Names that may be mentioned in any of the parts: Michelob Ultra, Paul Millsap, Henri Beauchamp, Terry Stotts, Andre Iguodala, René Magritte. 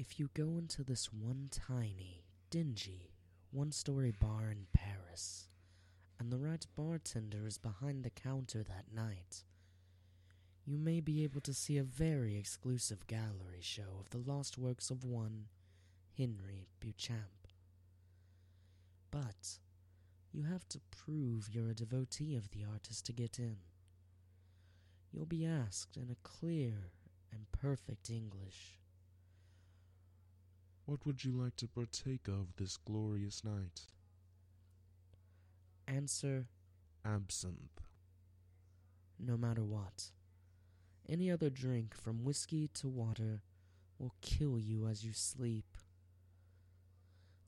If you go into this one tiny, dingy, one-story bar in Paris, and the right bartender is behind the counter that night, you may be able to see a very exclusive gallery show of the lost works of one Henri Beauchamp. But you have to prove you're a devotee of the artist to get in. You'll be asked in a clear and perfect English, "What would you like to partake of this glorious night?" Answer, "Absinthe." No matter what. Any other drink, from whiskey to water, will kill you as you sleep.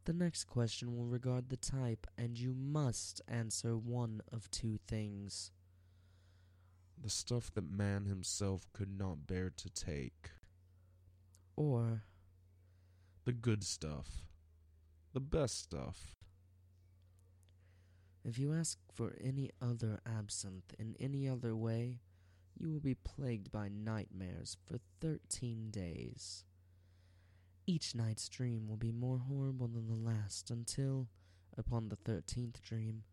The next question will regard the type, and you must answer one of two things. The stuff that man himself could not bear to take. Or the good stuff. The best stuff. If you ask for any other absinthe in any other way, you will be plagued by nightmares for 13 days. Each night's dream will be more horrible than the last until, upon the 13th dream,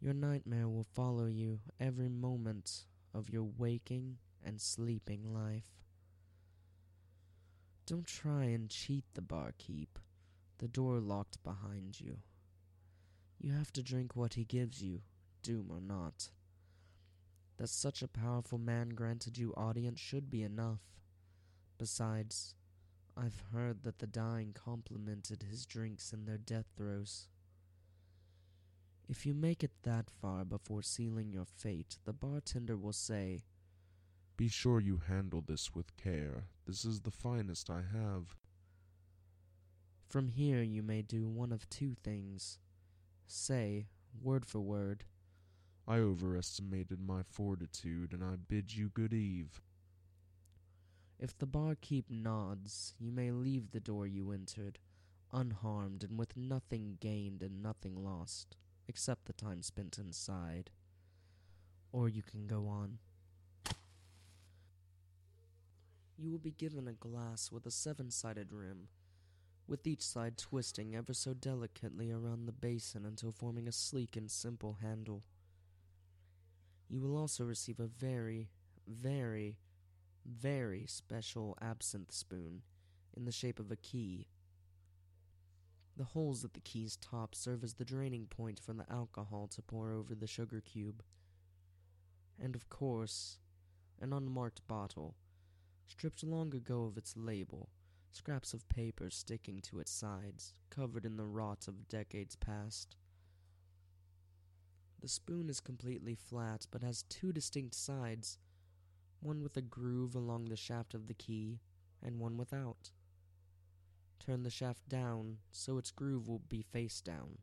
your nightmare will follow you every moment of your waking and sleeping life. Don't try and cheat the barkeep, the door locked behind you. You have to drink what he gives you, doom or not. That such a powerful man granted you audience should be enough. Besides, I've heard that the dying complimented his drinks in their death throes. If you make it that far before sealing your fate, the bartender will say, "Be sure you handle this with care. This is the finest I have." From here you may do one of two things. Say, word for word, "I overestimated my fortitude, and I bid you good eve." If the barkeep nods, you may leave the door you entered, unharmed and with nothing gained and nothing lost, except the time spent inside. Or you can go on. You will be given a glass with a 7-sided rim, with each side twisting ever so delicately around the basin until forming a sleek and simple handle. You will also receive a very, very, very special absinthe spoon in the shape of a key. The holes at the key's top serve as the draining point for the alcohol to pour over the sugar cube. And of course, an unmarked bottle, stripped long ago of its label, scraps of paper sticking to its sides, covered in the rot of decades past. The spoon is completely flat, but has two distinct sides, one with a groove along the shaft of the key, and one without. Turn the shaft down, so its groove will be face down.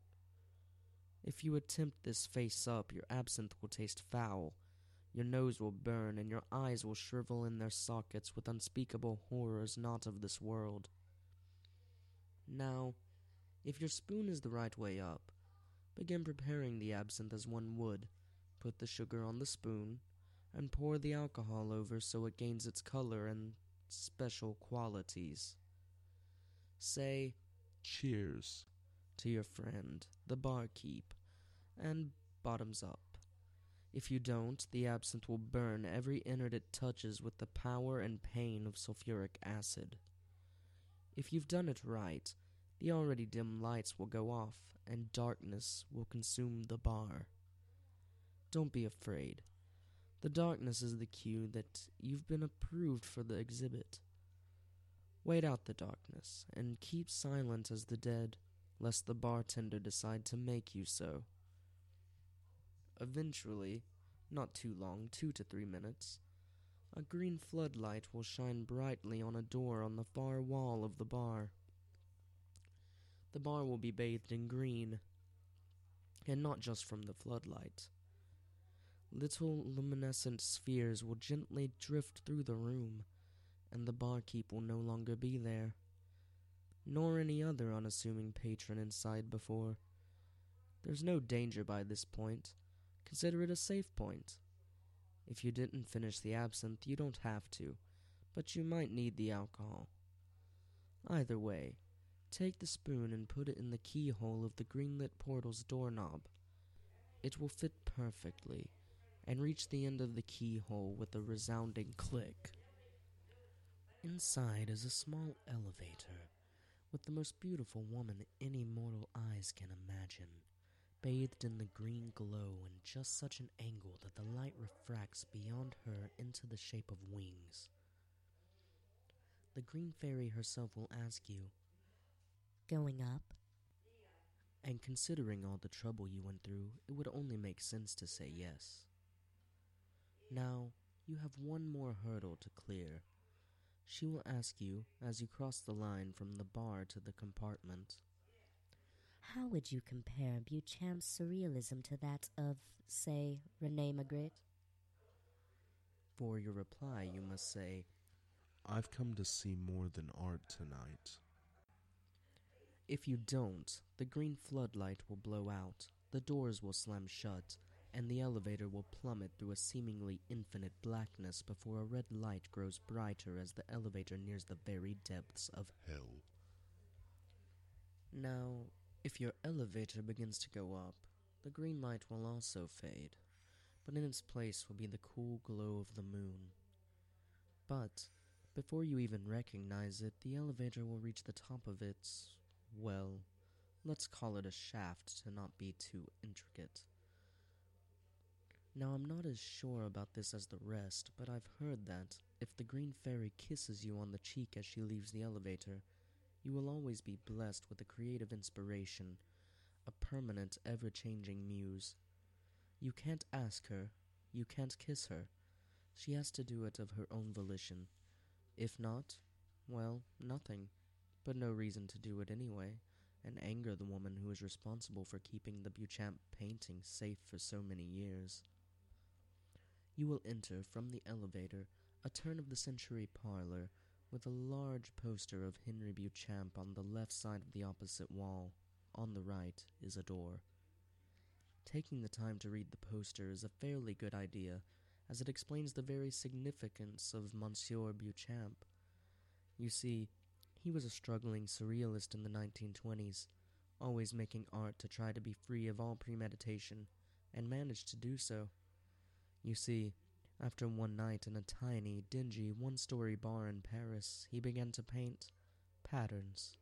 If you attempt this face up, your absinthe will taste foul, your nose will burn, and your eyes will shrivel in their sockets with unspeakable horrors not of this world. Now, if your spoon is the right way up, begin preparing the absinthe as one would. Put the sugar on the spoon, and pour the alcohol over so it gains its color and special qualities. Say, "Cheers," to your friend, the barkeep, and bottoms up. If you don't, the absinthe will burn every innard it touches with the power and pain of sulfuric acid. If you've done it right, the already dim lights will go off, and darkness will consume the bar. Don't be afraid. The darkness is the cue that you've been approved for the exhibit. Wait out the darkness, and keep silent as the dead, lest the bartender decide to make you so. Eventually, not too long, 2 to 3 minutes, a green floodlight will shine brightly on a door on the far wall of the bar. The bar will be bathed in green, and not just from the floodlight. Little luminescent spheres will gently drift through the room, and the barkeep will no longer be there, nor any other unassuming patron inside before. There's no danger by this point. Consider it a safe point. If you didn't finish the absinthe, you don't have to, but you might need the alcohol. Either way, take the spoon and put it in the keyhole of the greenlit portal's doorknob. It will fit perfectly, and reach the end of the keyhole with a resounding click. Inside is a small elevator, with the most beautiful woman any mortal eyes can imagine, bathed in the green glow in just such an angle that the light refracts beyond her into the shape of wings. The green fairy herself will ask you, "Going up?" And considering all the trouble you went through, it would only make sense to say yes. Now, you have one more hurdle to clear. She will ask you, as you cross the line from the bar to the compartment, "How would you compare Beauchamp's surrealism to that of, say, René Magritte?" For your reply, you must say, "I've come to see more than art tonight." If you don't, the green floodlight will blow out, the doors will slam shut, and the elevator will plummet through a seemingly infinite blackness before a red light grows brighter as the elevator nears the very depths of hell. Now, if your elevator begins to go up, the green light will also fade, but in its place will be the cool glow of the moon. But, before you even recognize it, the elevator will reach the top of its... well, let's call it a shaft to not be too intricate. Now, I'm not as sure about this as the rest, but I've heard that if the green fairy kisses you on the cheek as she leaves the elevator, you will always be blessed with a creative inspiration, a permanent, ever-changing muse. You can't ask her, you can't kiss her. She has to do it of her own volition. If not, well, nothing. But no reason to do it anyway, and anger the woman who is responsible for keeping the Beauchamp painting safe for so many years. You will enter, from the elevator, a turn-of-the-century parlor with a large poster of Henri Beauchamp on the left side of the opposite wall. On the right is a door. Taking the time to read the poster is a fairly good idea, as it explains the very significance of Monsieur Beauchamp. You see, he was a struggling surrealist in the 1920s, always making art to try to be free of all premeditation, and managed to do so. You see, after one night in a tiny, dingy, one-story bar in Paris, he began to paint patterns.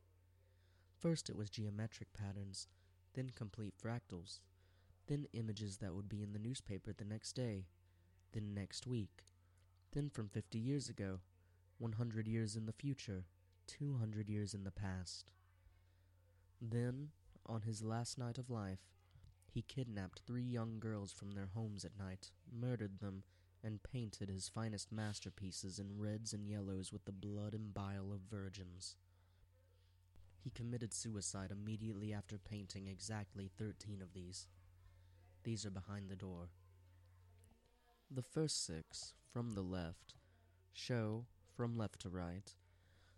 First it was geometric patterns, then complete fractals, then images that would be in the newspaper the next day, then next week, then from 50 years ago, 100 years in the future, 200 years in the past. Then, on his last night of life, he kidnapped 3 young girls from their homes at night, murdered them, and painted his finest masterpieces in reds and yellows with the blood and bile of virgins. He committed suicide immediately after painting exactly 13 of these. These are behind the door. The first 6, from the left, show, from left to right,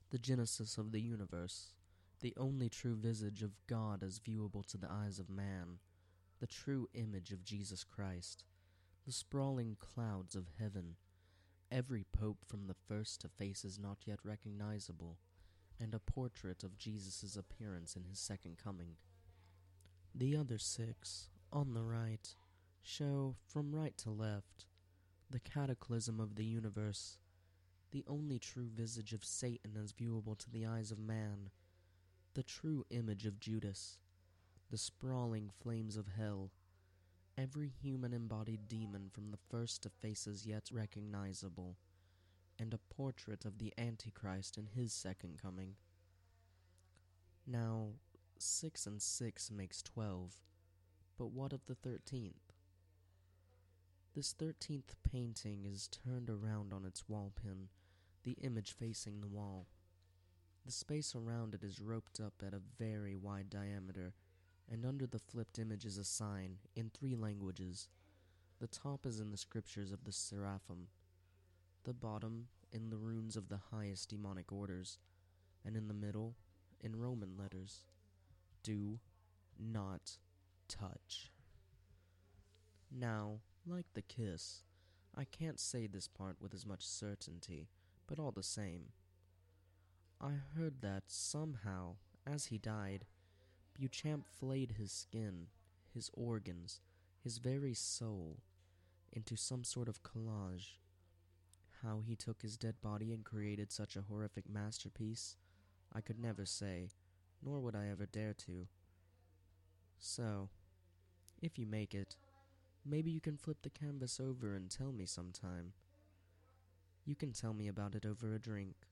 the genesis of the universe, the only true visage of God as viewable to the eyes of man, the true image of Jesus Christ, the sprawling clouds of heaven, every pope from the first to faces not yet recognizable, and a portrait of Jesus' appearance in his second coming. The other 6, on the right, show, from right to left, the cataclysm of the universe, the only true visage of Satan as viewable to the eyes of man, the true image of Judas, the sprawling flames of hell, every human-embodied demon from the first to faces yet recognizable, and a portrait of the Antichrist in his second coming. Now, 6 and 6 makes 12, but what of the 13th? This 13th painting is turned around on its wall pin, the image facing the wall. The space around it is roped up at a very wide diameter, and under the flipped image is a sign, in 3 languages. The top is in the scriptures of the Seraphim, the bottom in the runes of the highest demonic orders, and in the middle, in Roman letters, "Do not touch." Now, like the kiss, I can't say this part with as much certainty, but all the same, I heard that somehow, as he died, Beauchamp flayed his skin, his organs, his very soul, into some sort of collage. How he took his dead body and created such a horrific masterpiece, I could never say, nor would I ever dare to. So, if you make it, maybe you can flip the canvas over and tell me sometime. You can tell me about it over a drink.